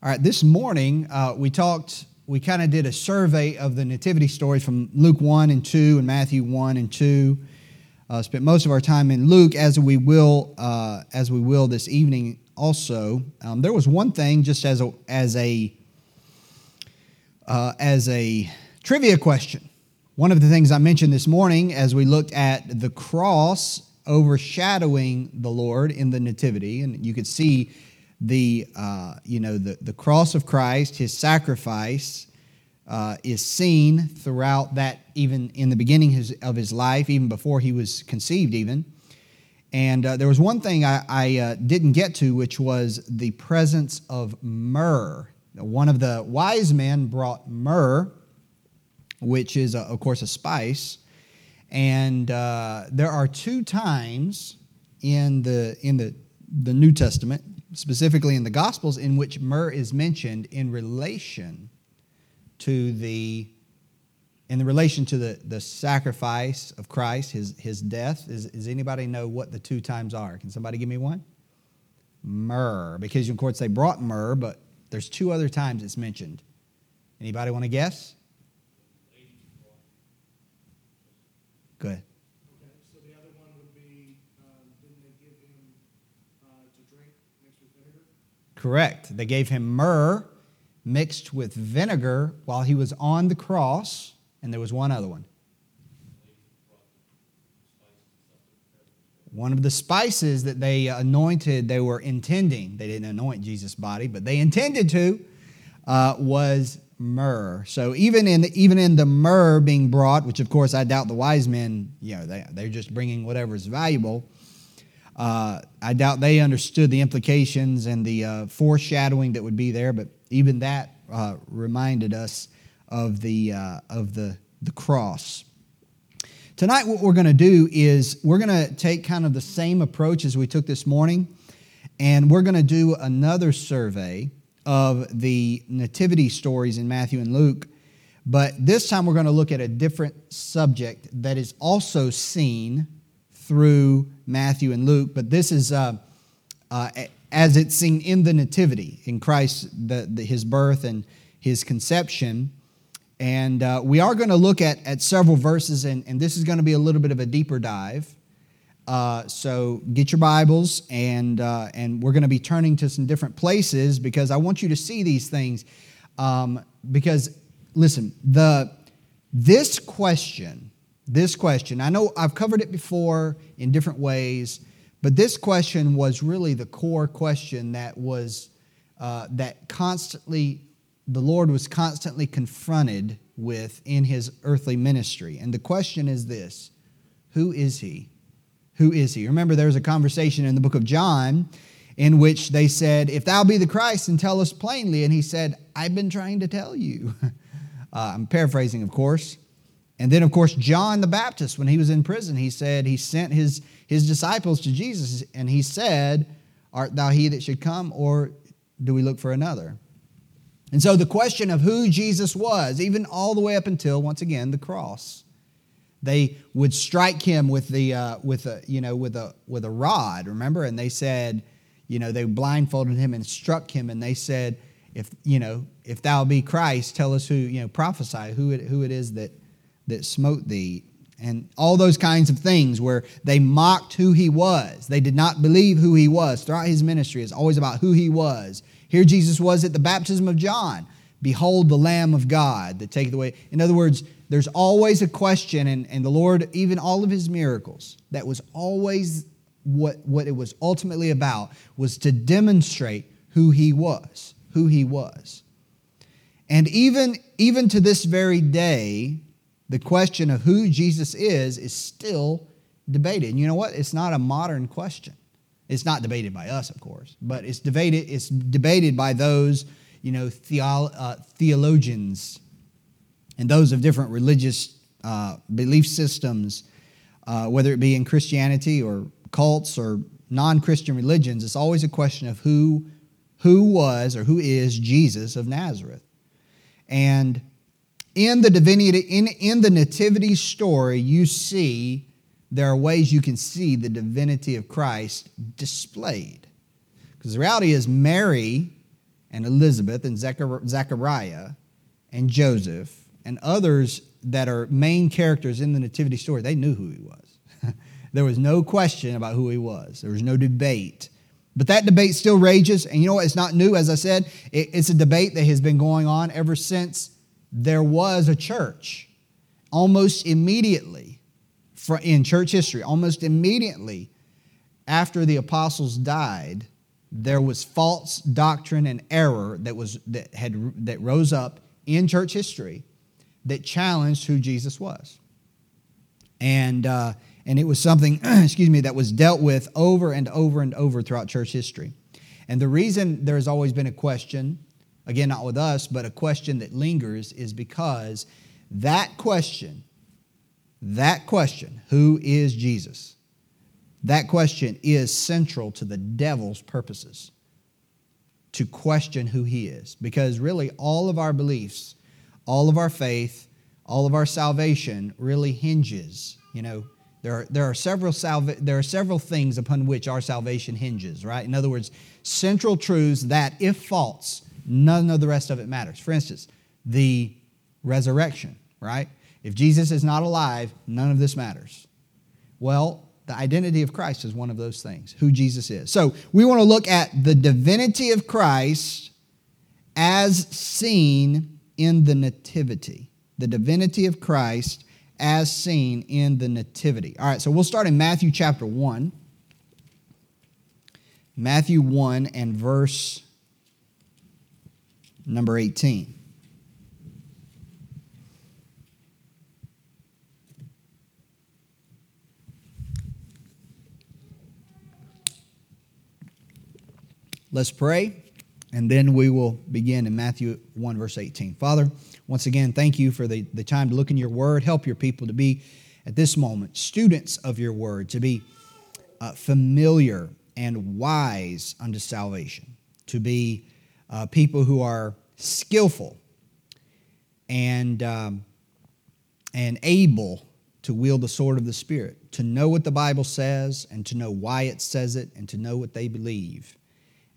All right, this morning we kind of did a survey of the nativity stories from Luke 1 and 2 and Matthew 1 and 2. Spent most of our time in Luke, as we will this evening also. There was one thing just as a trivia question. One of the things I mentioned this morning as we looked at the cross overshadowing the Lord in the nativity, and you could see the cross of Christ, his sacrifice is seen throughout that, even in the beginning of his life, even before he was conceived even. And there was one thing I didn't get to, which was the presence of myrrh. One of the wise men brought myrrh, which is, of course, a spice. And there are two times in the New Testament, specifically in the Gospels, in which myrrh is mentioned in relation to the sacrifice of Christ, his death. Does anybody know what the two times are? Can somebody give me one? Myrrh, because of course they brought myrrh, but there's two other times it's mentioned. Anybody want to guess? Go ahead. Okay, so the other one would be, didn't they give him to drink mixed with vinegar? Correct. They gave him myrrh mixed with vinegar while he was on the cross, and there was one other one. One of the spices that they anointed, they were intending, they didn't anoint Jesus' body, but they intended to, was myrrh. So even in the myrrh being brought, which of course I doubt the wise men, they're just bringing whatever is valuable. I doubt they understood the implications and the foreshadowing that would be there. But even that reminded us of the cross. Tonight, what we're going to do is we're going to take kind of the same approach as we took this morning, and we're going to do another survey of the nativity stories in Matthew and Luke, but this time we're going to look at a different subject that is also seen through Matthew and Luke, but this is as it's seen in the nativity, in Christ, his birth and his conception, and we are going to look at several verses, and this is going to be a little bit of a deeper dive. So get your Bibles, and we're going to be turning to some different places because I want you to see these things. Because listen, this question, I know I've covered it before in different ways, but this question was really the core question that was the Lord was constantly confronted with in his earthly ministry, and the question is this: who is he? Who is he? Remember, there was a conversation in the book of John in which they said, "If thou be the Christ, then tell us plainly." And he said, "I've been trying to tell you." I'm paraphrasing, of course. And then, of course, John the Baptist, when he was in prison, he said he sent his disciples to Jesus, and he said, "Art thou he that should come, or do we look for another?" And so the question of who Jesus was, even all the way up until, once again, the cross. They would strike him with a rod, remember? And they said, they blindfolded him and struck him, and they said, if thou be Christ, tell us who, prophesy who it is that smote thee, and all those kinds of things where they mocked who he was. They did not believe who he was. Throughout his ministry, it's always about who he was. Here Jesus was at the baptism of John. Behold the Lamb of God that taketh away. In other words, there's always a question, and the Lord, even all of his miracles, that was always what it was ultimately about, was to demonstrate who he was. And even to this very day, the question of who Jesus is still debated. And you know what? It's not a modern question. It's not debated by us, of course, but it's debated by those theologians and those of different religious belief systems, whether it be in Christianity or cults or non-Christian religions. It's always a question of who was or who is Jesus of Nazareth. And in the divinity, in the nativity story, you see there are ways you can see the divinity of Christ displayed. Because the reality is Mary and Elizabeth and Zechariah and Joseph and others that are main characters in the nativity story, they knew who he was. There was no question about who he was. There was no debate. But that debate still rages. And you know what? It's not new, as I said. It's a debate that has been going on ever since there was a church. Almost immediately, in church history, almost immediately after the apostles died, there was false doctrine and error that rose up in church history that challenged who Jesus was. And it was something, that was dealt with over and over and over throughout church history. And the reason there has always been a question, again, not with us, but a question that lingers, is because that question, who is Jesus? That question is central to the devil's purposes, to question who he is. Because really all of our beliefs, all of our faith, all of our salvation really hinges, There are several things upon which our salvation hinges, right? In other words, central truths that, if false, none of the rest of it matters. For instance, the resurrection, right? If Jesus is not alive, none of this matters. Well, the identity of Christ is one of those things, who Jesus is. So we want to look at the divinity of Christ as seen in the nativity. The divinity of Christ as seen in the nativity. All right, so we'll start in Matthew chapter 1. Matthew 1 and verse number 18. Let's pray, and then we will begin in Matthew 1, verse 18. Father, once again, thank you for the time to look in your word. Help your people to be, at this moment, students of your word, to be familiar and wise unto salvation, to be people who are skillful and able to wield the sword of the Spirit, to know what the Bible says and to know why it says it and to know what they believe.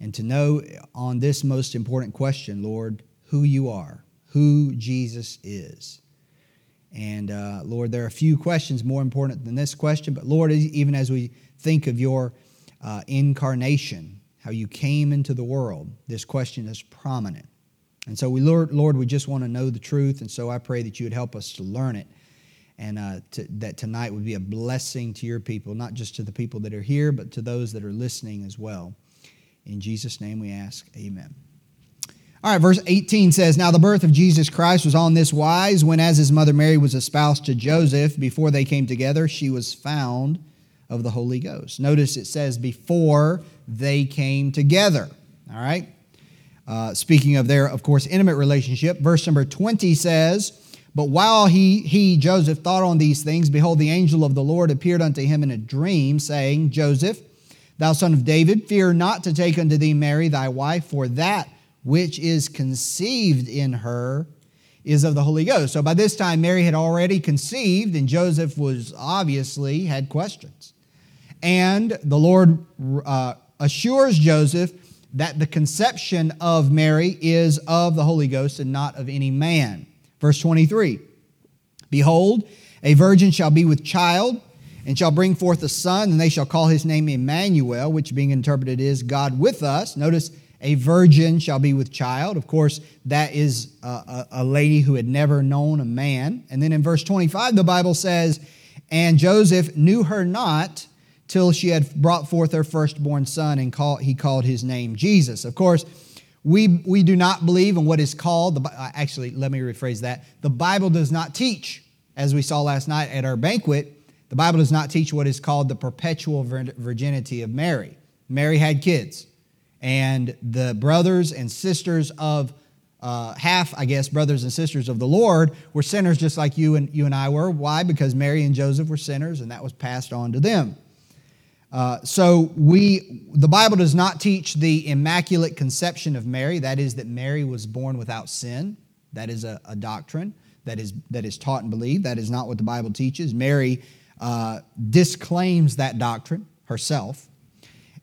And to know on this most important question, Lord, who you are, who Jesus is. And Lord, there are a few questions more important than this question, but Lord, even as we think of your incarnation, how you came into the world, this question is prominent. And so we, Lord, we just want to know the truth, and so I pray that you would help us to learn it, and that tonight would be a blessing to your people, not just to the people that are here, but to those that are listening as well. In Jesus' name we ask, amen. All right, verse 18 says, Now the birth of Jesus Christ was on this wise, when as his mother Mary was espoused to Joseph, before they came together, she was found of the Holy Ghost. Notice it says, before they came together. All right? Speaking of their, of course, intimate relationship, verse number 20 says, But while he Joseph, thought on these things, behold, the angel of the Lord appeared unto him in a dream, saying, Joseph, thou son of David, fear not to take unto thee Mary thy wife, for that which is conceived in her is of the Holy Ghost. So by this time, Mary had already conceived, and Joseph was obviously had questions. And the Lord assures Joseph that the conception of Mary is of the Holy Ghost and not of any man. Verse 23, Behold, a virgin shall be with child, and shall bring forth a son, and they shall call his name Emmanuel, which being interpreted is God with us. Notice, a virgin shall be with child. Of course, that is a lady who had never known a man. And then in verse 25, the Bible says, And Joseph knew her not till she had brought forth her firstborn son, and he called his name Jesus. Of course, we do not believe in what is called, actually, let me rephrase that. The Bible does not teach, as we saw last night at our banquet, the Bible does not teach what is called the perpetual virginity of Mary. Mary had kids, and the brothers and sisters of brothers and sisters of the Lord were sinners just like you and I were. Why? Because Mary and Joseph were sinners, and that was passed on to them. The Bible does not teach the immaculate conception of Mary. That is, that Mary was born without sin. That is a doctrine that is taught and believed. That is not what the Bible teaches. Mary disclaims that doctrine herself,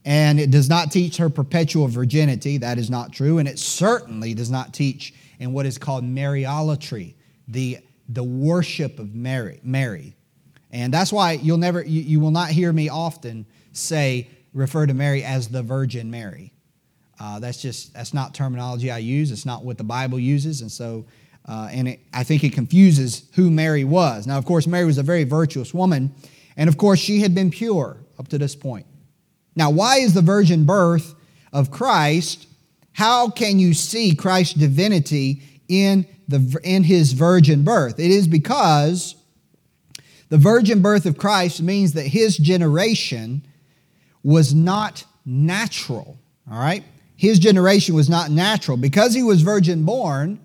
And it does not teach her perpetual virginity. That is not true. And it certainly does not teach in what is called Mariolatry, the worship of Mary. And that's why you will not hear me often refer to Mary as the Virgin Mary. That's not terminology I use. It's not what the Bible uses. And so, I think it confuses who Mary was. Now, of course, Mary was a very virtuous woman. And of course, she had been pure up to this point. Now, why is the virgin birth of Christ? How can you see Christ's divinity in his virgin birth? It is because the virgin birth of Christ means that his generation was not natural, all right? His generation was not natural. Because he was virgin born,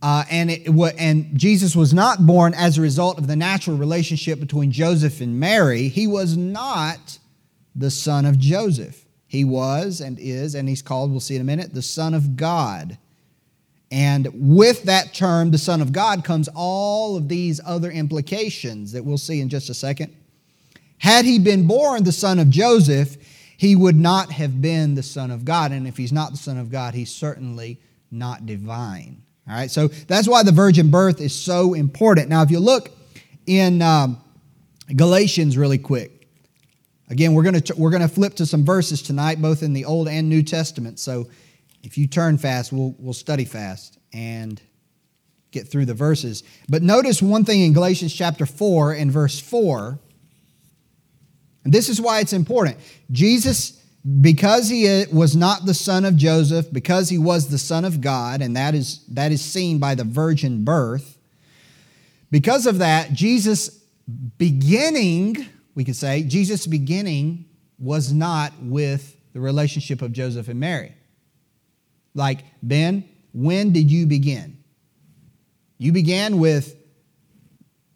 and Jesus was not born as a result of the natural relationship between Joseph and Mary, he was not the son of Joseph. He was and is, and he's called, we'll see in a minute, the Son of God. And with that term, the Son of God, comes all of these other implications that we'll see in just a second. Had he been born the son of Joseph, he would not have been the Son of God. And if he's not the Son of God, he's certainly not divine. All right, so that's why the virgin birth is so important. Now, if you look in Galatians really quick, again, we're going to flip to some verses tonight, both in the Old and New Testament. So if you turn fast, we'll study fast and get through the verses. But notice one thing in Galatians chapter 4 and verse 4. And this is why it's important. Jesus, because he was not the son of Joseph, because he was the Son of God, and that is seen by the virgin birth, because of that, Jesus' beginning was not with the relationship of Joseph and Mary. Like, Ben, when did you begin? You began with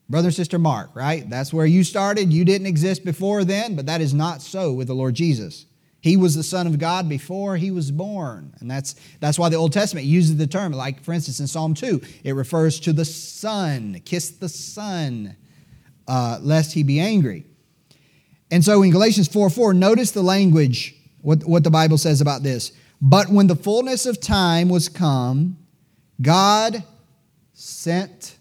brother and sister Mark, right? That's where you started. You didn't exist before then, but that is not so with the Lord Jesus. He was the Son of God before he was born. And that's why the Old Testament uses the term. Like, for instance, in Psalm 2, it refers to the Son. Kiss the Son, lest he be angry. And so in Galatians 4:4, notice the language, what the Bible says about this. But when the fullness of time was come, God sent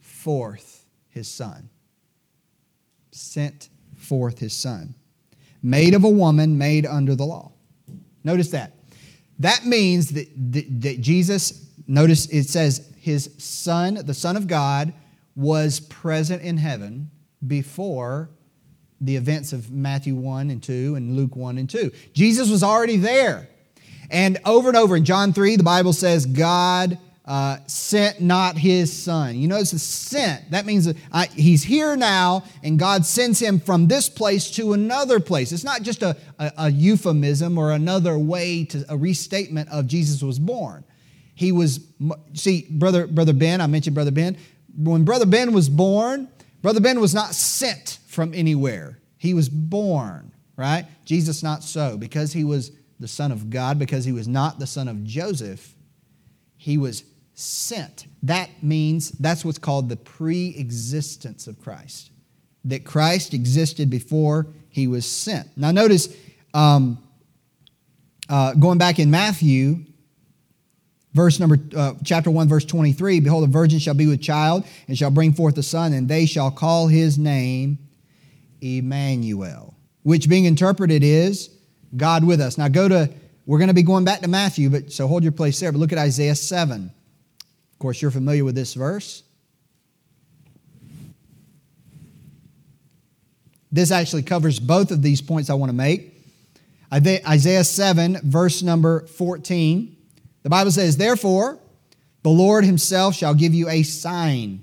forth his Son. Sent forth his Son. Made of a woman, made under the law. Notice that. That means that Jesus, notice it says his Son, the Son of God, was present in heaven before the events of Matthew 1 and 2 and Luke 1 and 2. Jesus was already there. And over in John 3, the Bible says, God sent not his Son. You notice the sent. That means he's here now, and God sends him from this place to another place. It's not just a euphemism or another way to a restatement of Jesus was born. He was, see, Brother Ben, I mentioned Brother Ben. When Brother Ben was born, Brother Ben was not sent from anywhere. He was born, right? Jesus not so. Because he was the Son of God, because he was not the son of Joseph, he was sent. That means that's what's called the pre-existence of Christ. That Christ existed before he was sent. Now notice, going back in Matthew, chapter 1, verse 23, behold, a virgin shall be with child and shall bring forth a son, and they shall call his name Emmanuel, which being interpreted is God with us. Now we're going to be going back to Matthew, but so hold your place there, but look at Isaiah 7. Of course, you're familiar with this verse. This actually covers both of these points I want to make. Isaiah 7, verse number 14. The Bible says, therefore, the Lord himself shall give you a sign.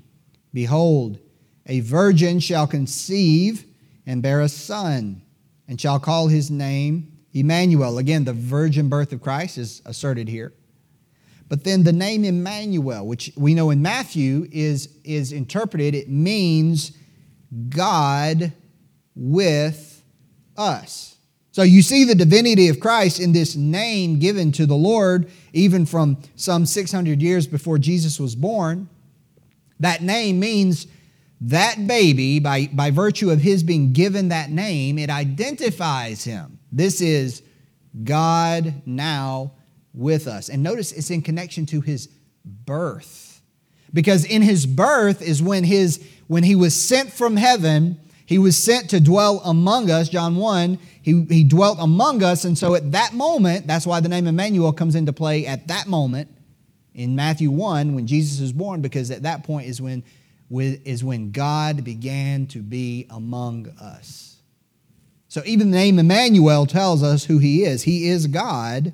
Behold, a virgin shall conceive and bear a son, and shall call his name Emmanuel. Again, the virgin birth of Christ is asserted here. But then the name Emmanuel, which we know in Matthew is interpreted, it means God with us. So you see the divinity of Christ in this name given to the Lord, even from some 600 years before Jesus was born. That name means that baby, by virtue of his being given that name, it identifies him. This is God now with us. And notice it's in connection to his birth. Because in his birth is when he was sent from heaven, he was sent to dwell among us. John 1, he dwelt among us. And so at that moment, that's why the name Emmanuel comes into play at that moment in Matthew 1 when Jesus is born, because at that point is when God began to be among us. So even the name Emmanuel tells us who he is. He is God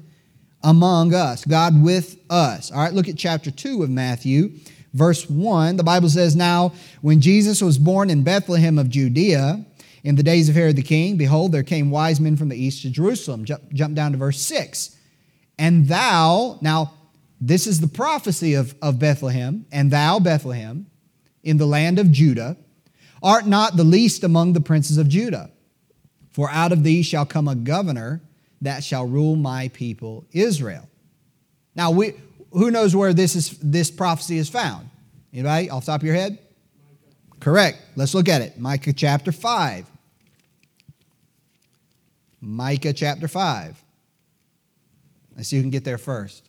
among us, God with us. All right, look at chapter 2 of Matthew, verse 1. The Bible says, "Now when Jesus was born in Bethlehem of Judea, in the days of Herod the king, behold, there came wise men from the east to Jerusalem." Jump down to verse 6. "And thou," now this is the prophecy of Bethlehem, "and thou, Bethlehem, in the land of Judah, art not the least among the princes of Judah. For out of thee shall come a governor that shall rule my people Israel." Now, who knows where this prophecy is found? Anybody off the top of your head? Micah. Correct. Let's look at it. Micah chapter 5. Micah chapter 5. Let's see who can get there first.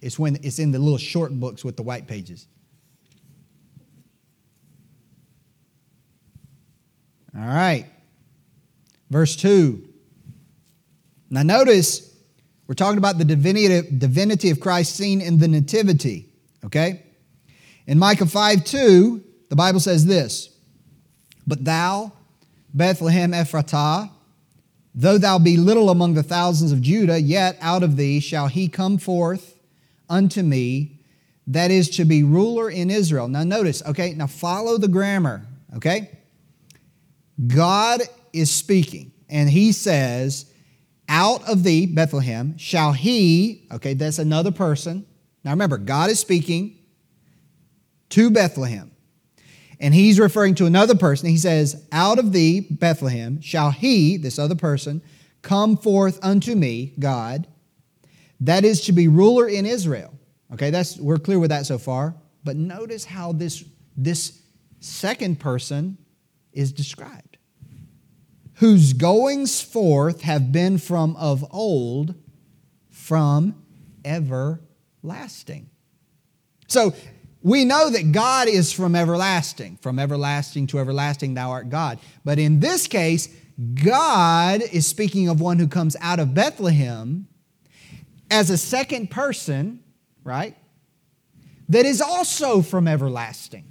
It's in the little short books with the white pages. All right, verse 2. Now notice, we're talking about the divinity of Christ seen in the nativity, okay? In Micah 5:2, the Bible says this, "But thou, Bethlehem Ephratah, though thou be little among the thousands of Judah, yet out of thee shall he come forth unto me, that is to be ruler in Israel." Now notice, okay, now follow the grammar, okay? God is speaking, and he says, "Out of thee, Bethlehem, shall he," okay, that's another person. Now remember, God is speaking to Bethlehem, and he's referring to another person. He says, "Out of thee, Bethlehem, shall he," this other person, "come forth unto me," God, "that is to be ruler in Israel." Okay, we're clear with that so far. But notice how this second person is described, "whose goings forth have been from of old, from everlasting." So we know that God is from everlasting to everlasting, thou art God. But in this case, God is speaking of one who comes out of Bethlehem as a second person, right, that is also from everlasting.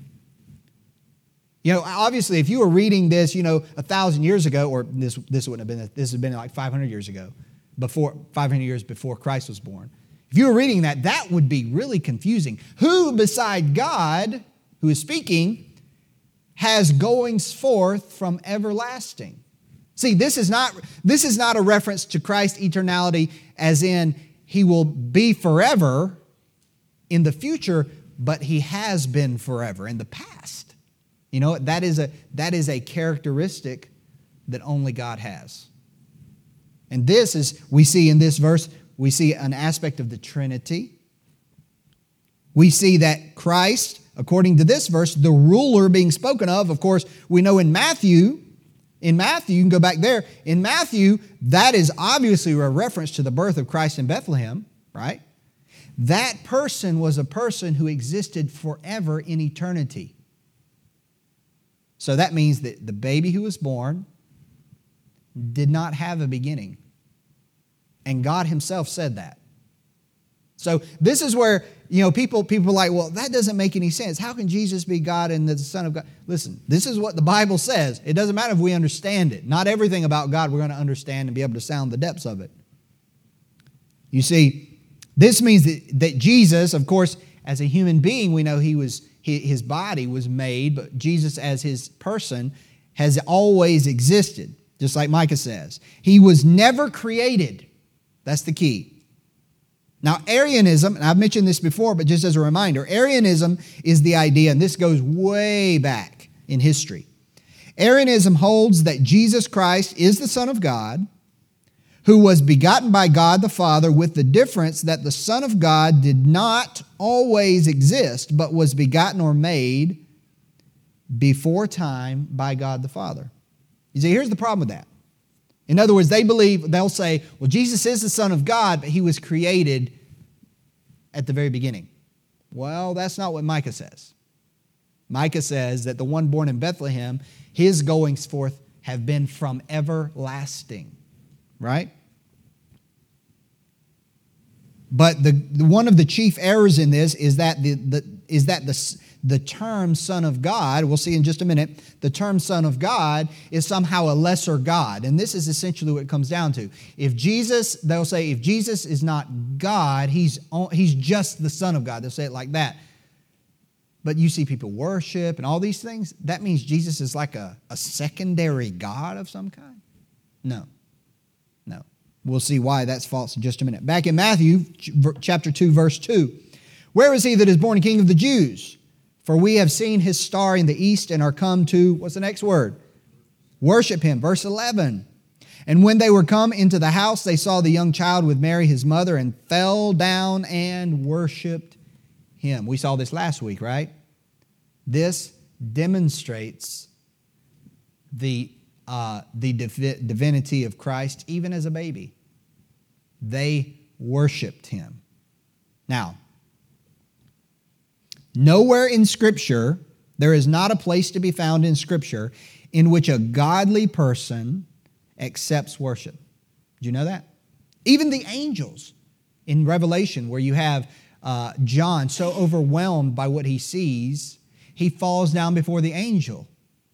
You know, obviously, if you were reading this, 1,000 years ago, or this wouldn't have been, this has been like 500 years ago, 500 years before Christ was born. If you were reading that, that would be really confusing. Who beside God, who is speaking, has goings forth from everlasting? See, this is not a reference to Christ's eternality as in he will be forever in the future, but he has been forever in the past. You know, that is a characteristic that only God has. And we see in this verse, we see an aspect of the Trinity. We see that Christ, according to this verse, the ruler being spoken of course, we know in Matthew, you can go back there, in Matthew, that is obviously a reference to the birth of Christ in Bethlehem, right? That person was a person who existed forever in eternity. So that means that the baby who was born did not have a beginning. And God himself said that. So this is where, people are like, well, that doesn't make any sense. How can Jesus be God and the Son of God? Listen, this is what the Bible says. It doesn't matter if we understand it. Not everything about God we're going to understand and be able to sound the depths of it. You see, this means that Jesus, of course, as a human being, we know his body was made, but Jesus as his person has always existed, just like Micah says. He was never created. That's the key. Now, Arianism, and I've mentioned this before, but just as a reminder, Arianism is the idea, and this goes way back in history. Arianism holds that Jesus Christ is the Son of God, who was begotten by God the Father, with the difference that the Son of God did not always exist, but was begotten or made before time by God the Father. You see, here's the problem with that. In other words, they'll say, well, Jesus is the Son of God, but he was created at the very beginning. Well, that's not what Micah says. Micah says that the one born in Bethlehem, his goings forth have been from everlasting, right? But the one of the chief errors in this is that the term Son of God, we'll see in just a minute, the term Son of God is somehow a lesser God. And this is essentially what it comes down to. If Jesus, they'll say, if Jesus is not God, he's just the Son of God. They'll say it like that. But you see people worship and all these things. That means Jesus is like a secondary God of some kind? No. We'll see why that's false in just a minute. Back in Matthew chapter 2, verse 2. Where is he that is born King of the Jews? For we have seen his star in the east and are come to, what's the next word? Worship him. Verse 11. And when they were come into the house, they saw the young child with Mary his mother and fell down and worshiped him. We saw this last week, right? This demonstrates the divinity of Christ even as a baby. They worshiped him. Now, nowhere in Scripture, there is not a place to be found in Scripture in which a godly person accepts worship. Do you know that? Even the angels in Revelation, where you have John so overwhelmed by what he sees, he falls down before the angel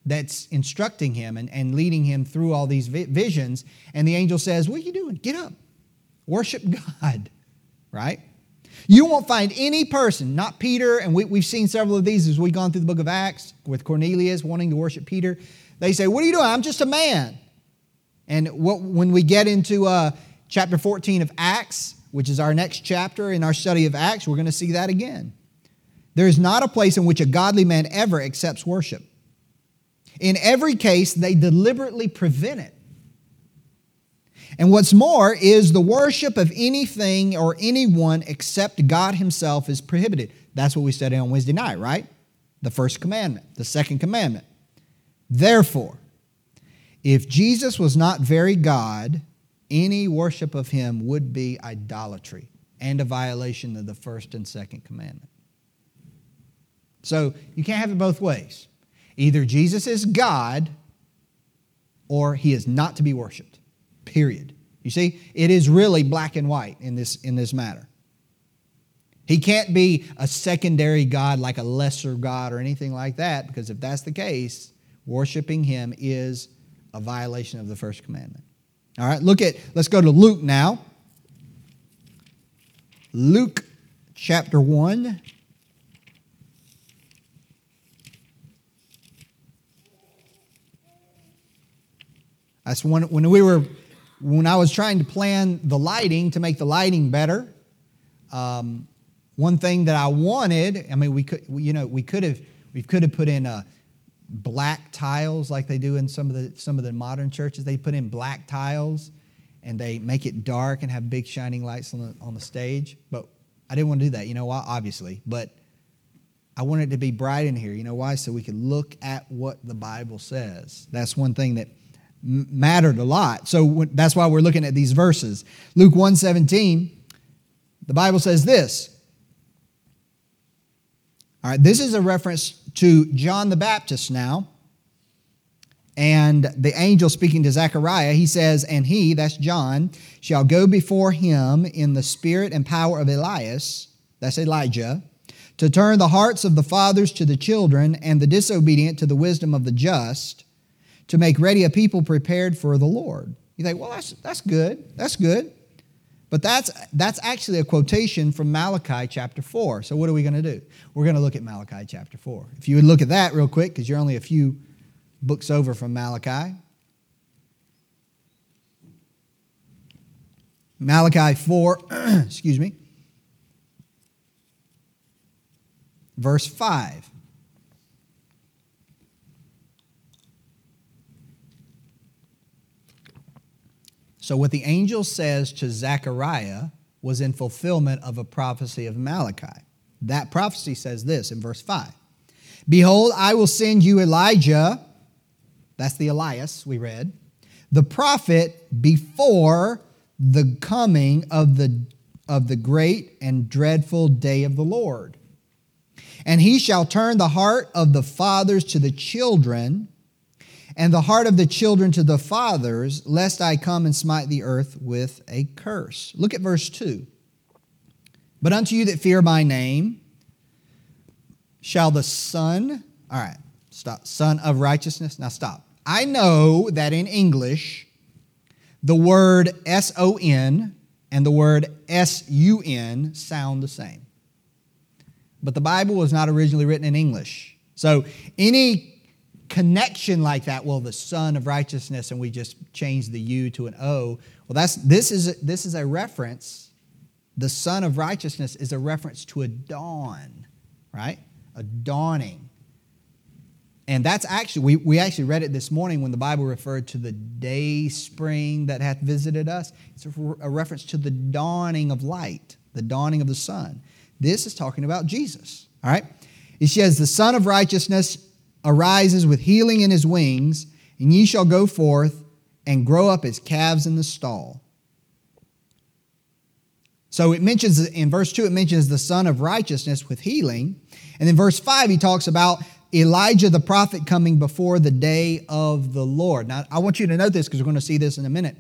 that's instructing him and leading him through all these visions. And the angel says, what are you doing? Get up. Worship God. Right? You won't find any person, not Peter, and we've seen several of these as we've gone through the book of Acts with Cornelius wanting to worship Peter. They say, what are you doing? I'm just a man. And when we get into chapter 14 of Acts, which is our next chapter in our study of Acts, we're going to see that again. There is not a place in which a godly man ever accepts worship. In every case, they deliberately prevent it. And what's more is the worship of anything or anyone except God himself is prohibited. That's what we study on Wednesday night, right? The first commandment, the second commandment. Therefore, if Jesus was not very God, any worship of him would be idolatry and a violation of the first and second commandment. So you can't have it both ways. Either Jesus is God or he is not to be worshiped. Period. You see, it is really black and white in this matter. He can't be a secondary God like a lesser God or anything like that, because if that's the case, worshiping him is a violation of the first commandment. All right, let's go to Luke now. Luke chapter 1. That's when I was trying to plan the lighting to make the lighting better, one thing that I wanted, we could have put in black tiles like they do in some of the modern churches. They put in black tiles and they make it dark and have big shining lights on the stage. But I didn't want to do that. You know why? Obviously, but I wanted it to be bright in here. You know why? So we could look at what the Bible says. That's one thing that mattered a lot. So that's why we're looking at these verses. Luke 1:17, the Bible says this. All right, this is a reference to John the Baptist now. And the angel speaking to Zechariah, he says, and he, that's John, shall go before him in the spirit and power of Elias, that's Elijah, to turn the hearts of the fathers to the children and the disobedient to the wisdom of the just, to make ready a people prepared for the Lord. You think, well, that's good. But that's actually a quotation from Malachi chapter 4. So what are we going to do? We're going to look at Malachi chapter 4. If you would look at that real quick, because you're only a few books over from Malachi. Malachi 4, excuse me, verse 5. So what the angel says to Zechariah was in fulfillment of a prophecy of Malachi. That prophecy says this in verse 5. Behold, I will send you Elijah, that's the Elias we read, the prophet before the coming of the great and dreadful day of the Lord. And he shall turn the heart of the fathers to the children, and the heart of the children to the fathers, lest I come and smite the earth with a curse. Look at verse 2. But unto you that fear my name, shall the Son... All right, stop. Son of righteousness. Now stop. I know that in English, the word S-O-N and the word S-U-N sound the same. But the Bible was not originally written in English. So any connection like that, well, the Son of righteousness, and we just changed the U to an O. Well, this is a reference. The Son of righteousness is a reference to a dawn, right? A dawning. And that's actually, we actually read it this morning when the Bible referred to the day spring that hath visited us. It's a reference to the dawning of light, the dawning of the sun. This is talking about Jesus, all right? It says, the Son of righteousness arises with healing in his wings, and ye shall go forth and grow up as calves in the stall. So it mentions, in verse 2, it mentions the Son of righteousness with healing. And in verse 5, he talks about Elijah the prophet coming before the day of the Lord. Now, I want you to note this because we're going to see this in a minute.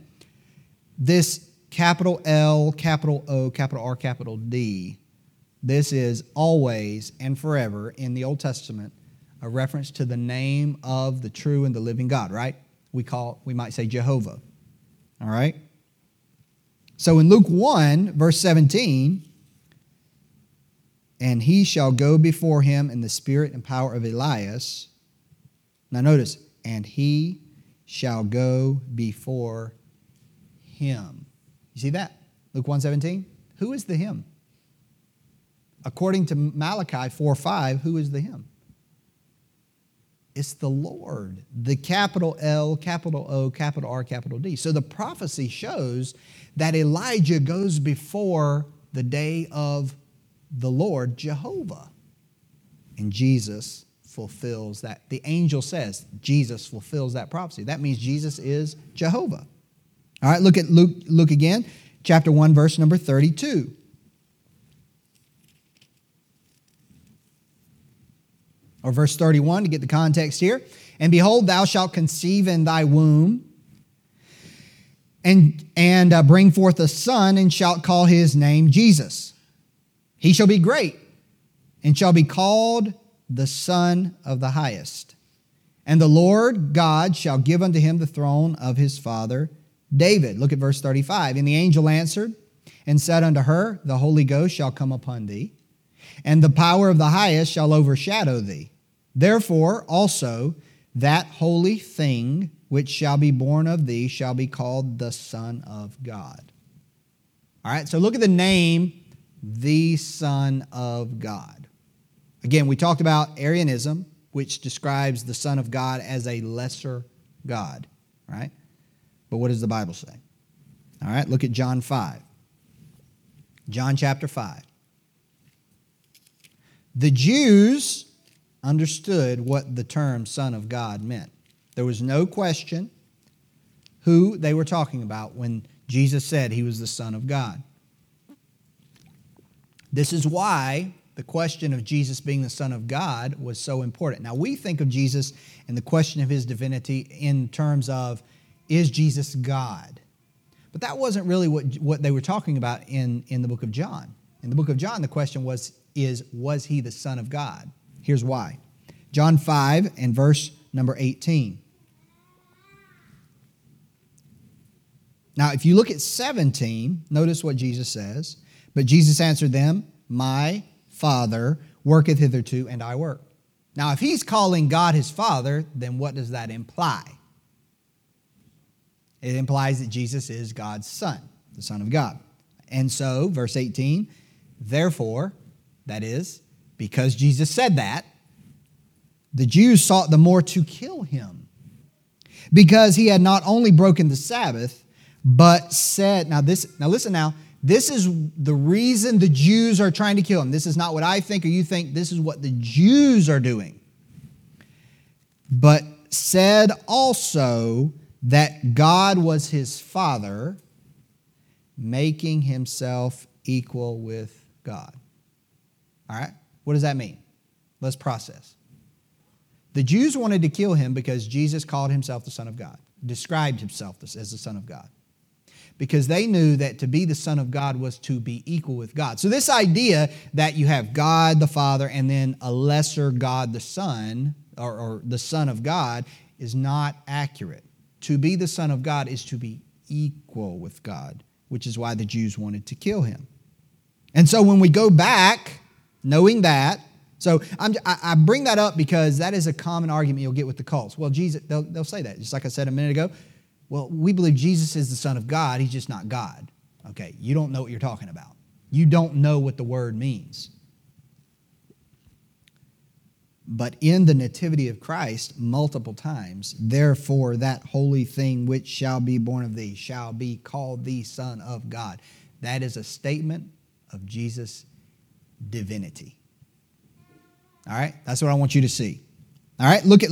This capital L, capital O, capital R, capital D, this is always and forever in the Old Testament a reference to the name of the true and the living God, right? We might say Jehovah, all right? So in Luke 1, verse 17... And he shall go before him in the spirit and power of Elias. Now notice, and he shall go before him. You see that? Luke 1:17. Who is the him? According to Malachi 4:5, who is the him? It's the Lord. The capital L, capital O, capital R, capital D. So the prophecy shows that Elijah goes before the day of the Lord, Jehovah. And Jesus fulfills that. The angel says Jesus fulfills that prophecy. That means Jesus is Jehovah. All right, look at Luke again, chapter 1, verse number 32. Or verse 31 to get the context here. And behold, thou shalt conceive in thy womb, and bring forth a son, and shalt call his name Jesus. He shall be great, and shall be called the Son of the Highest. And the Lord God shall give unto him the throne of his father David. Look at verse 35. And the angel answered and said unto her, the Holy Ghost shall come upon thee, and the power of the Highest shall overshadow thee. Therefore also that holy thing which shall be born of thee shall be called the Son of God. All right, so look at the name, the Son of God. Again, we talked about Arianism, which describes the Son of God as a lesser God, right? But what does the Bible say? All right, look at John 5. John chapter 5. The Jews understood what the term Son of God meant. There was no question who they were talking about when Jesus said he was the Son of God. This is why the question of Jesus being the Son of God was so important. Now, we think of Jesus and the question of his divinity in terms of, is Jesus God? But that wasn't really what they were talking about in the book of John. In the book of John, the question was he the Son of God? Here's why. John 5 and verse number 18. Now, if you look at 17, notice what Jesus says. But Jesus answered them, my Father worketh hitherto, and I work. Now, if he's calling God his Father, then what does that imply? It implies that Jesus is God's Son, the Son of God. And so, verse 18, therefore, that is, because Jesus said that, the Jews sought the more to kill him, because he had not only broken the Sabbath, but said, now listen, this is the reason the Jews are trying to kill him. This is not what I think or you think. This is what the Jews are doing. but said also that God was his Father, making himself equal with God. All right? What does that mean? Let's process. The Jews wanted to kill him because Jesus called himself the Son of God, described himself as the Son of God, because they knew that to be the Son of God was to be equal with God. So this idea that you have God the Father and then a lesser God the Son, or the Son of God, is not accurate. To be the Son of God is to be equal with God, which is why the Jews wanted to kill him. And so when we go back, knowing that, so I bring that up because that is a common argument you'll get with the cults. Well, Jesus, they'll say that, just like I said a minute ago. Well, we believe Jesus is the Son of God. He's just not God. Okay, you don't know what you're talking about. You don't know what the word means. But in the nativity of Christ, multiple times, therefore that holy thing which shall be born of thee shall be called the Son of God. That is a statement of Jesus' divinity. All right, that's what I want you to see. All right, look at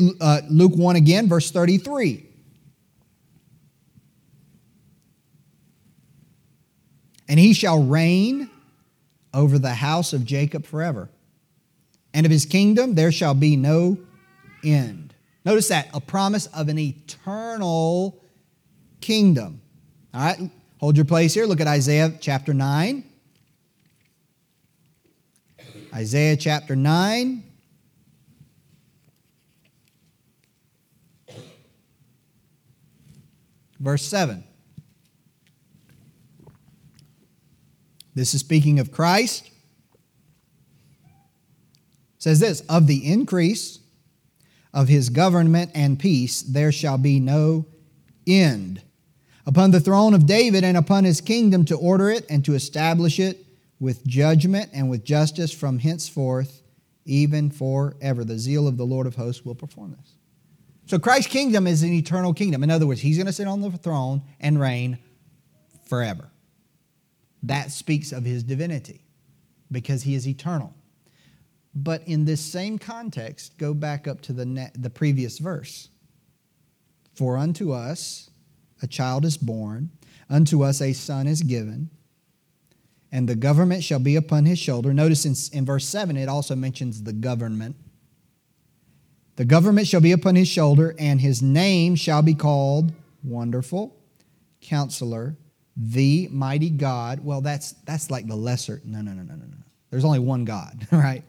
Luke 1 again, verse 33. And he shall reign over the house of Jacob forever, and of his kingdom there shall be no end. Notice that, a promise of an eternal kingdom. All right, hold your place here. Look at Isaiah chapter 9. Isaiah chapter 9. Verse 7. This is speaking of Christ. It says this, of the increase of his government and peace there shall be no end, upon the throne of David and upon his kingdom, to order it and to establish it with judgment and with justice from henceforth, even forever. The zeal of the Lord of hosts will perform this. So Christ's kingdom is an eternal kingdom. In other words, he's going to sit on the throne and reign forever. That speaks of his divinity because he is eternal. But in this same context, go back up to the previous verse. For unto us a child is born, unto us a son is given, and the government shall be upon his shoulder. Notice in verse 7, it also mentions the government. The government shall be upon his shoulder, and his name shall be called Wonderful, Counselor, the Mighty God. Well, that's like the lesser. No. There's only one God, right?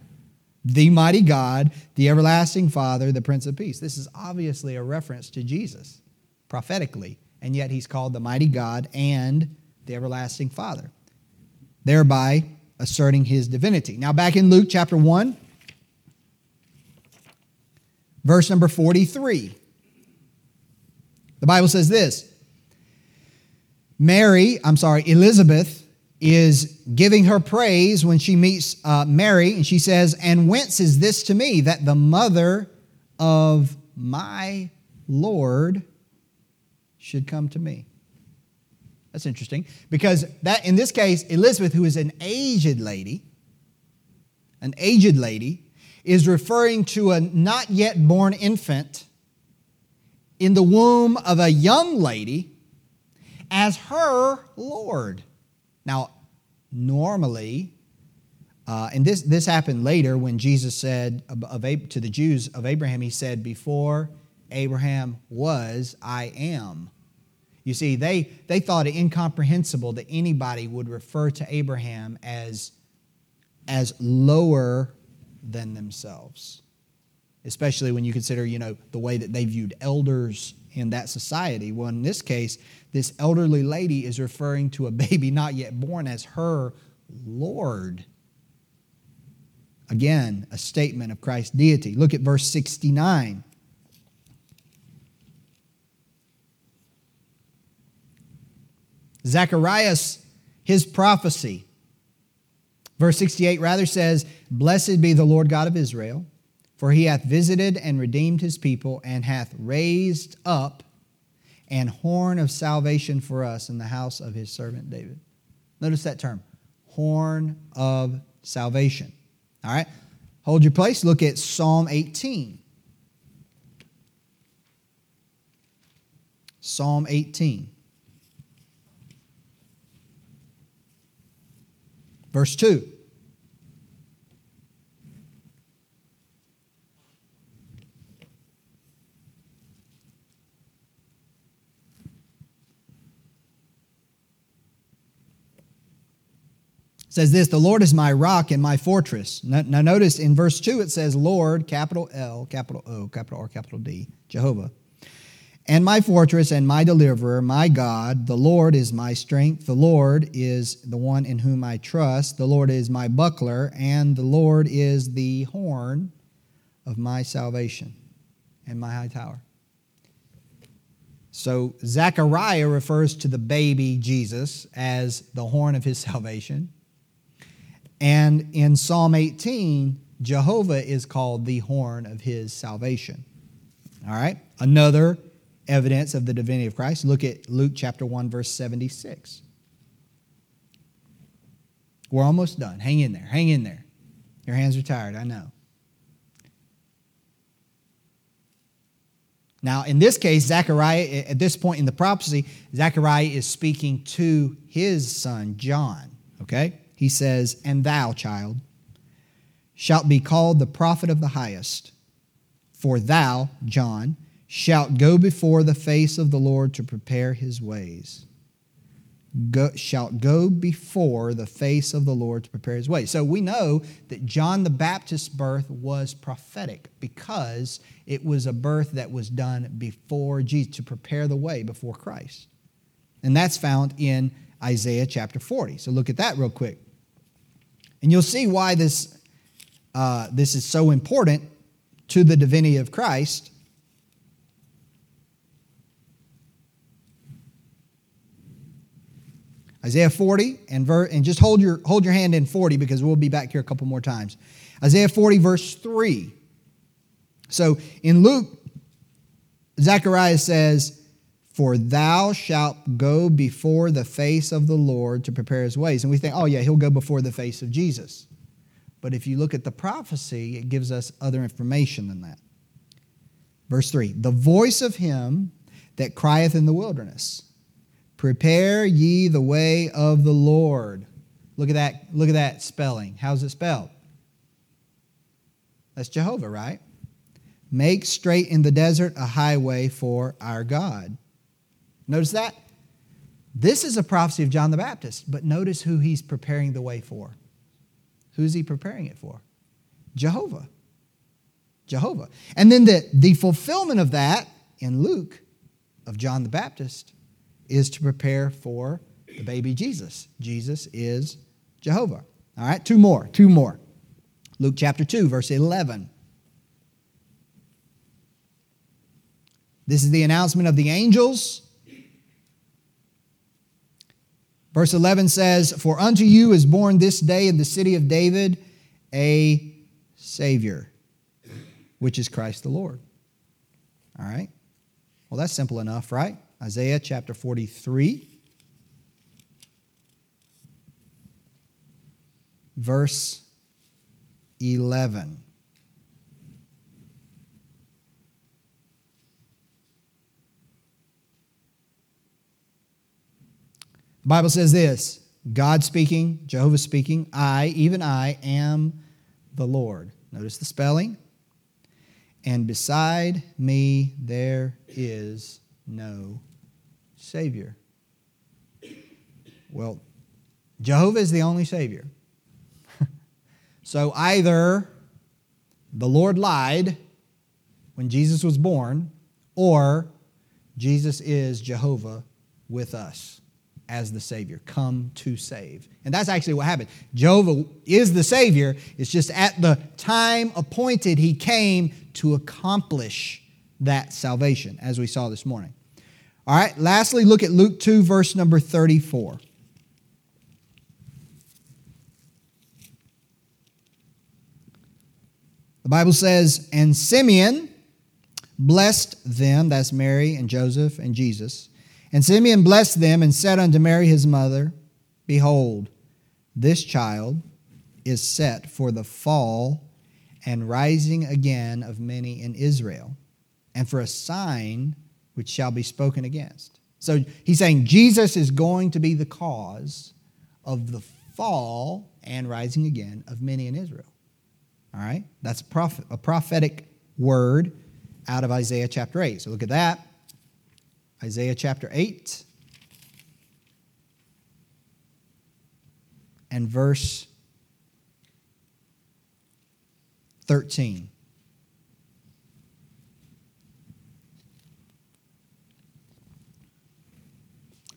The Mighty God, the Everlasting Father, the Prince of Peace. This is obviously a reference to Jesus, prophetically, and yet he's called the Mighty God and the Everlasting Father, thereby asserting his divinity. Now back in Luke chapter 1, verse number 43. The Bible says this, Elizabeth is giving her praise when she meets Mary, and she says, and whence is this to me that the mother of my Lord should come to me? That's interesting, because that in this case, Elizabeth, who is an aged lady, is referring to a not yet born infant in the womb of a young lady as her Lord. Now, normally, and this happened later when Jesus said to the Jews of Abraham, he said, before Abraham was, I am. You see, they thought it incomprehensible that anybody would refer to Abraham as lower than themselves, especially when you consider, the way that they viewed elders in that society. Well, in this case, this elderly lady is referring to a baby not yet born as her Lord. Again, a statement of Christ's deity. Look at verse 69. Zacharias, his prophecy. Verse 68 rather says, blessed be the Lord God of Israel, for he hath visited and redeemed his people, and hath raised up an horn of salvation for us in the house of his servant David. Notice that term, horn of salvation. All right, hold your place. Look at Psalm 18. Psalm 18. Verse 2. Says this, the Lord is my rock and my fortress. Now notice in verse 2 it says, Lord, capital L, capital O, capital R, capital D, Jehovah, and my fortress and my deliverer, my God, the Lord is my strength, the Lord is the one in whom I trust, the Lord is my buckler, and the Lord is the horn of my salvation and my high tower. So Zechariah refers to the baby Jesus as the horn of his salvation. And in Psalm 18, Jehovah is called the horn of his salvation. All right? Another evidence of the divinity of Christ. Look at Luke chapter 1, verse 76. We're almost done. Hang in there. Hang in there. Your hands are tired, I know. Now, in this case, Zechariah, at this point in the prophecy, Zechariah is speaking to his son, John. Okay? He says, and thou, child, shalt be called the prophet of the highest. For thou, John, shalt go before the face of the Lord to prepare his ways. Shalt go before the face of the Lord to prepare his ways. So we know that John the Baptist's birth was prophetic because it was a birth that was done before Jesus, to prepare the way before Christ. And that's found in Isaiah chapter 40. So look at that real quick. And you'll see why this is so important to the divinity of Christ. Isaiah 40, and just hold your hand in 40 because we'll be back here a couple more times. Isaiah 40, verse 3. So in Luke, Zechariah says, for thou shalt go before the face of the Lord to prepare his ways. And we think, oh yeah, he'll go before the face of Jesus. But if you look at the prophecy, it gives us other information than that. Verse 3, the voice of him that crieth in the wilderness, prepare ye the way of the Lord. Look at that spelling. How's it spelled? That's Jehovah, right? Make straight in the desert a highway for our God. Notice that? This is a prophecy of John the Baptist, but notice who he's preparing the way for. Who's he preparing it for? Jehovah. Jehovah. And then the fulfillment of that in Luke, of John the Baptist, is to prepare for the baby Jesus. Jesus is Jehovah. All right, two more. Luke chapter 2, verse 11. This is the announcement of the angels. Verse 11 says, for unto you is born this day in the city of David a Savior, which is Christ the Lord. All right? Well, that's simple enough, right? Isaiah chapter 43, verse 11. The Bible says this, God speaking, Jehovah speaking, I, even I, am the Lord. Notice the spelling. And beside me there is no Savior. Well, Jehovah is the only Savior. So either the Lord lied when Jesus was born, or Jesus is Jehovah with us as the Savior, come to save. And that's actually what happened. Jehovah is the Savior. It's just at the time appointed, he came to accomplish that salvation, as we saw this morning. All right, lastly, look at Luke 2, verse number 34. The Bible says, and Simeon blessed them, that's Mary and Joseph and Jesus, and Simeon blessed them and said unto Mary his mother, behold, this child is set for the fall and rising again of many in Israel, and for a sign which shall be spoken against. So he's saying Jesus is going to be the cause of the fall and rising again of many in Israel. All right? That's a prophetic word out of Isaiah chapter 8. So look at that. Isaiah chapter 8 and verse 13.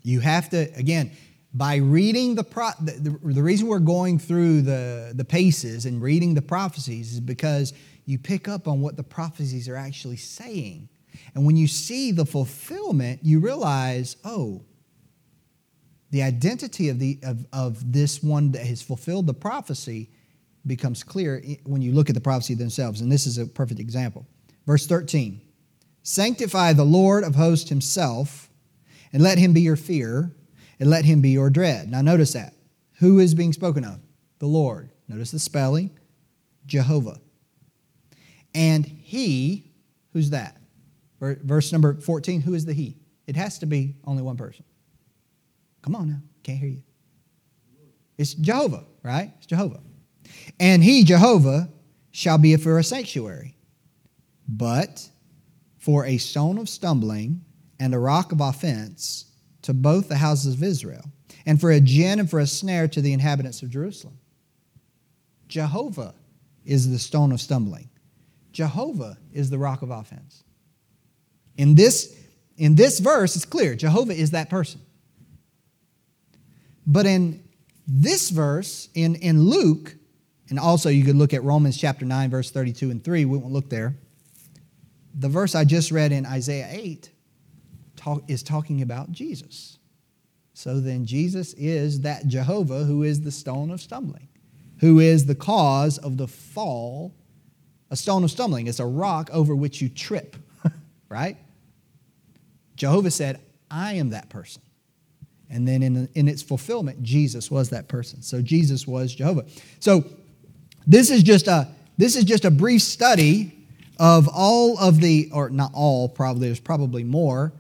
You have to, again, by reading the reason we're going through the paces and reading the prophecies is because you pick up on what the prophecies are actually saying. And when you see the fulfillment, you realize, oh, the identity of this one that has fulfilled the prophecy becomes clear when you look at the prophecy themselves. And this is a perfect example. Verse 13, sanctify the Lord of hosts himself, and let him be your fear, and let him be your dread. Now notice that. Who is being spoken of? The Lord. Notice the spelling. Jehovah. And he, who's that? Verse number 14, who is the he? It has to be only one person. Come on now. Can't hear you. It's Jehovah, right? It's Jehovah. And he, Jehovah, shall be for a sanctuary, but for a stone of stumbling and a rock of offense to both the houses of Israel, and for a gin and for a snare to the inhabitants of Jerusalem. Jehovah is the stone of stumbling. Jehovah is the rock of offense. In this verse, it's clear. Jehovah is that person. But in this verse, in Luke, and also you could look at Romans chapter 9, verse 32 and 3. We won't look there. The verse I just read in Isaiah 8 is talking about Jesus. So then Jesus is that Jehovah who is the stone of stumbling, who is the cause of the fall. A stone of stumbling is a rock over which you trip, right? Jehovah said, I am that person. And then in its fulfillment, Jesus was that person. So Jesus was Jehovah. So this is just a brief study of all of the, or not all, probably, there's probably more,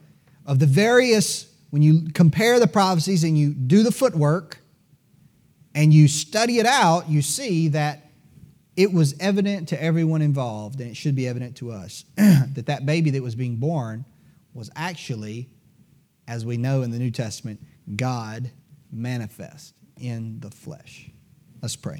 of the various, when you compare the prophecies and you do the footwork and you study it out, you see that it was evident to everyone involved, and it should be evident to us, that baby that was being born was actually, as we know in the New Testament, God manifest in the flesh. Let's pray.